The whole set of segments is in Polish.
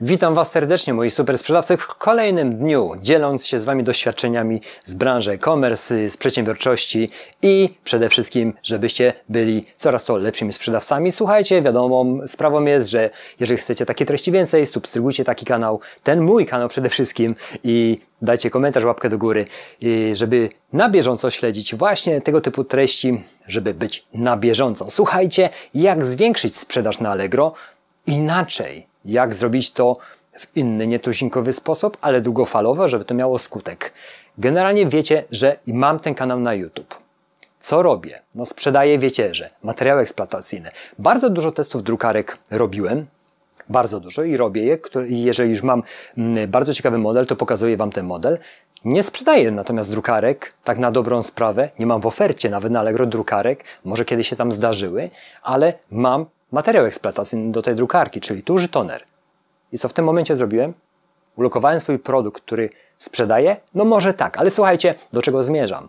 Witam Was serdecznie, moi super sprzedawcy, w kolejnym dniu, dzieląc się z Wami doświadczeniami z branży e-commerce, z przedsiębiorczości i przede wszystkim, żebyście byli coraz to lepszymi sprzedawcami. Słuchajcie, wiadomą sprawą jest, że jeżeli chcecie takie treści więcej, subskrybujcie taki kanał, ten mój kanał przede wszystkim i dajcie komentarz, łapkę do góry, żeby na bieżąco śledzić właśnie tego typu treści, żeby być na bieżąco. Słuchajcie, jak zwiększyć sprzedaż na Allegro inaczej. Jak zrobić to w inny, nietuzinkowy sposób, ale długofalowo, żeby to miało skutek. Generalnie wiecie, że mam ten kanał na YouTube. Co robię? No sprzedaję, wiecie, że materiały eksploatacyjne. Bardzo dużo testów drukarek robiłem. Bardzo dużo i robię je. Jeżeli już mam bardzo ciekawy model, to pokazuję Wam ten model. Nie sprzedaję natomiast drukarek, tak na dobrą sprawę. Nie mam w ofercie nawet na Allegro drukarek. Może kiedyś się tam zdarzyły, ale mam materiał eksploatacyjny do tej drukarki, czyli duży toner. I co w tym momencie zrobiłem? Ulokowałem swój produkt, który sprzedaję? No może tak, ale słuchajcie, do czego zmierzam.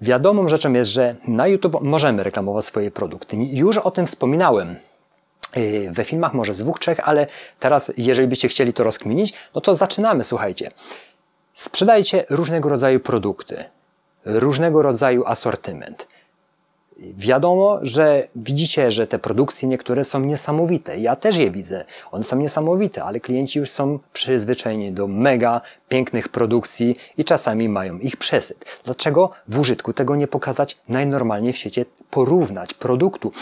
Wiadomą rzeczą jest, że na YouTube możemy reklamować swoje produkty. Już o tym wspominałem we filmach, może z dwóch, trzech, ale teraz, jeżeli byście chcieli to rozkminić, no to zaczynamy, słuchajcie. Sprzedajcie różnego rodzaju produkty, różnego rodzaju asortyment. Wiadomo, że widzicie, że te produkcje niektóre są niesamowite. Ja też je widzę. One są niesamowite, ale klienci już są przyzwyczajeni do mega pięknych produkcji i czasami mają ich przesyt. Dlaczego w użytku tego nie pokazać najnormalniej w świecie, porównać produktu?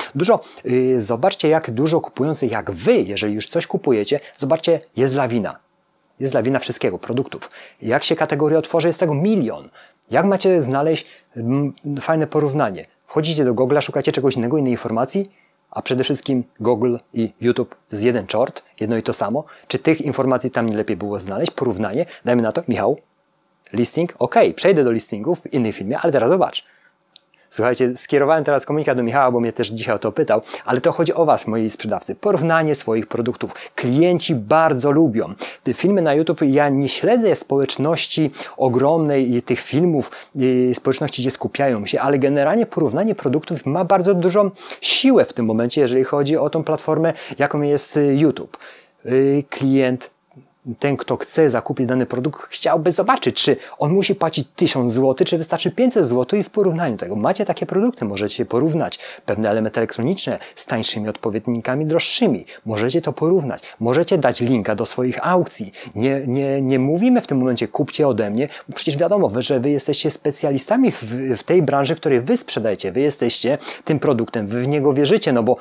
Zobaczcie, jak dużo kupujących, jak Wy, jeżeli już coś kupujecie, zobaczcie, jest lawina. Jest lawina wszystkiego, produktów. Jak się kategoria otworzy, jest tego milion. Jak macie znaleźć fajne porównanie? Wchodzicie do Google'a, szukacie czegoś innego, innej informacji, a przede wszystkim Google i YouTube to jest jeden czort, jedno i to samo. Czy tych informacji tam nie lepiej było znaleźć? Porównanie, dajmy na to, Michał, listing, ok, przejdę do listingów w innym filmie, ale teraz zobacz. Słuchajcie, skierowałem teraz komunikat do Michała, bo mnie też dzisiaj o to pytał, ale to chodzi o Was, moi sprzedawcy. Porównanie swoich produktów. Klienci bardzo lubią. Te filmy na YouTube, ja nie śledzę społeczności ogromnej tych filmów, społeczności, gdzie skupiają się, ale generalnie porównanie produktów ma bardzo dużą siłę w tym momencie, jeżeli chodzi o tą platformę, jaką jest YouTube. Klient, ten, kto chce zakupić dany produkt, chciałby zobaczyć, czy on musi płacić 1000 zł, czy wystarczy 500 zł i w porównaniu tego. Macie takie produkty, możecie porównać pewne elementy elektroniczne z tańszymi odpowiednikami, droższymi. Możecie to porównać. Możecie dać linka do swoich aukcji. Nie mówimy w tym momencie kupcie ode mnie, bo przecież wiadomo, że Wy jesteście specjalistami w tej branży, w której Wy sprzedajecie. Wy jesteście tym produktem, Wy w niego wierzycie, no bo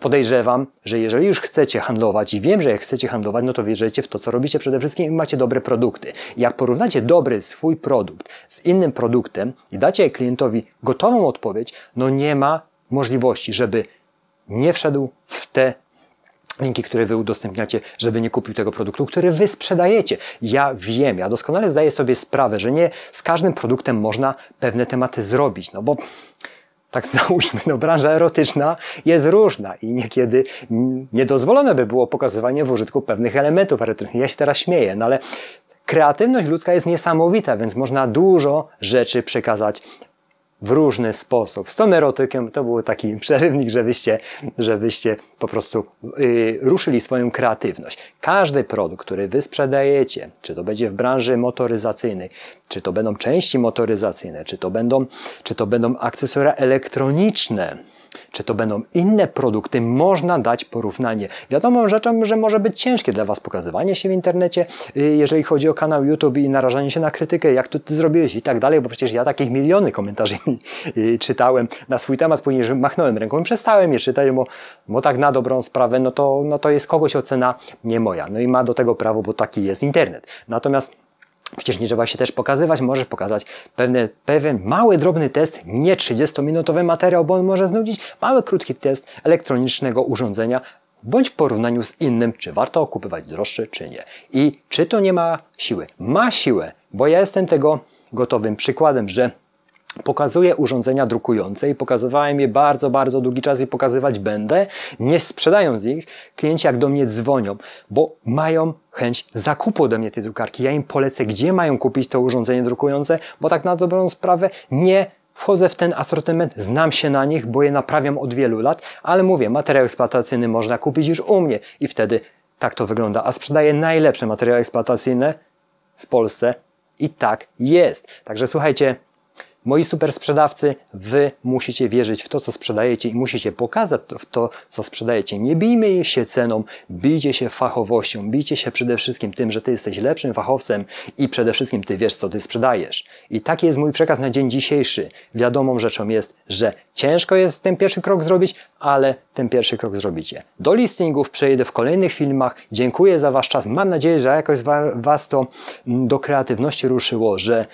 podejrzewam, że jeżeli już chcecie handlować i wiem, że jak chcecie handlować, no to wierzycie w to, co robicie przede wszystkim i macie dobre produkty. Jak porównacie dobry swój produkt z innym produktem i dacie klientowi gotową odpowiedź, no nie ma możliwości, żeby nie wszedł w te linki, które Wy udostępniacie, żeby nie kupił tego produktu, który Wy sprzedajecie. Ja wiem, ja doskonale zdaję sobie sprawę, że nie z każdym produktem można pewne tematy zrobić, no bo... Tak załóżmy, no branża erotyczna jest różna i niekiedy niedozwolone by było pokazywanie w użytku pewnych elementów erotycznych. Ja się teraz śmieję, no ale kreatywność ludzka jest niesamowita, więc można dużo rzeczy przekazać w różny sposób. Z tą erotykiem to był taki przerywnik, żebyście po prostu ruszyli swoją kreatywność. Każdy produkt, który Wy sprzedajecie, czy to będzie w branży motoryzacyjnej, czy to będą części motoryzacyjne, czy to będą akcesoria elektroniczne, czy to będą inne produkty, można dać porównanie. Wiadomą rzeczą, że może być ciężkie dla Was pokazywanie się w internecie, jeżeli chodzi o kanał YouTube i narażanie się na krytykę, jak to Ty zrobiłeś i tak dalej, bo przecież ja takich miliony komentarzy czytałem na swój temat, później machnąłem ręką, przestałem je czytać, bo tak na dobrą sprawę, no to jest kogoś ocena, nie moja. No i ma do tego prawo, bo taki jest internet. Natomiast... Przecież nie trzeba się też pokazywać, możesz pokazać pewien mały, drobny test, nie 30-minutowy materiał, bo on może znudzić, mały, krótki test elektronicznego urządzenia, bądź w porównaniu z innym, czy warto kupować droższy, czy nie. I czy to nie ma siły? Ma siłę, bo ja jestem tego gotowym przykładem, że pokazuję urządzenia drukujące i pokazywałem je bardzo, bardzo długi czas i pokazywać będę, nie sprzedając ich. Klienci jak do mnie dzwonią, bo mają chęć zakupu ode mnie tej drukarki. Ja im polecę, gdzie mają kupić to urządzenie drukujące, bo tak na dobrą sprawę nie wchodzę w ten asortyment, znam się na nich, bo je naprawiam od wielu lat, ale mówię, materiał eksploatacyjny można kupić już u mnie i wtedy Tak to wygląda, a sprzedaje najlepsze materiały eksploatacyjne w Polsce i tak jest. Także słuchajcie, moi super sprzedawcy, wy musicie wierzyć w to, co sprzedajecie i musicie pokazać w to, co sprzedajecie. Nie bijmy się ceną, bijcie się fachowością, bijcie się przede wszystkim tym, że ty jesteś lepszym fachowcem i przede wszystkim ty wiesz, co ty sprzedajesz. I taki jest mój przekaz na dzień dzisiejszy. Wiadomą rzeczą jest, że ciężko jest ten pierwszy krok zrobić, ale ten pierwszy krok zrobicie. Do listingów przejdę w kolejnych filmach. Dziękuję za wasz czas. Mam nadzieję, że jakoś was to do kreatywności ruszyło, że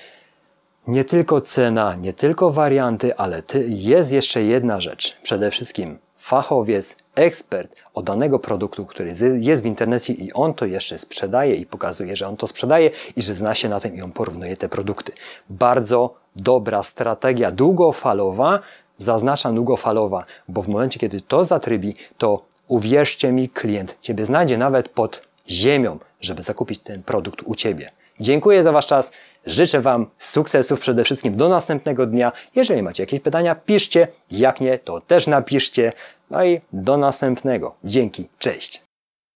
nie tylko cena, nie tylko warianty, ale jest jeszcze jedna rzecz. Przede wszystkim fachowiec, ekspert od danego produktu, który jest w internecie i on to jeszcze sprzedaje i pokazuje, że on to sprzedaje i że zna się na tym i on porównuje te produkty. Bardzo dobra strategia długofalowa, zaznaczam długofalowa, bo w momencie, kiedy to zatrybi, to uwierzcie mi, klient ciebie znajdzie nawet pod ziemią, żeby zakupić ten produkt u ciebie. Dziękuję za wasz czas. Życzę wam sukcesów przede wszystkim do następnego dnia. Jeżeli macie jakieś pytania, piszcie. Jak nie, to też napiszcie. No i do następnego. Dzięki. Cześć.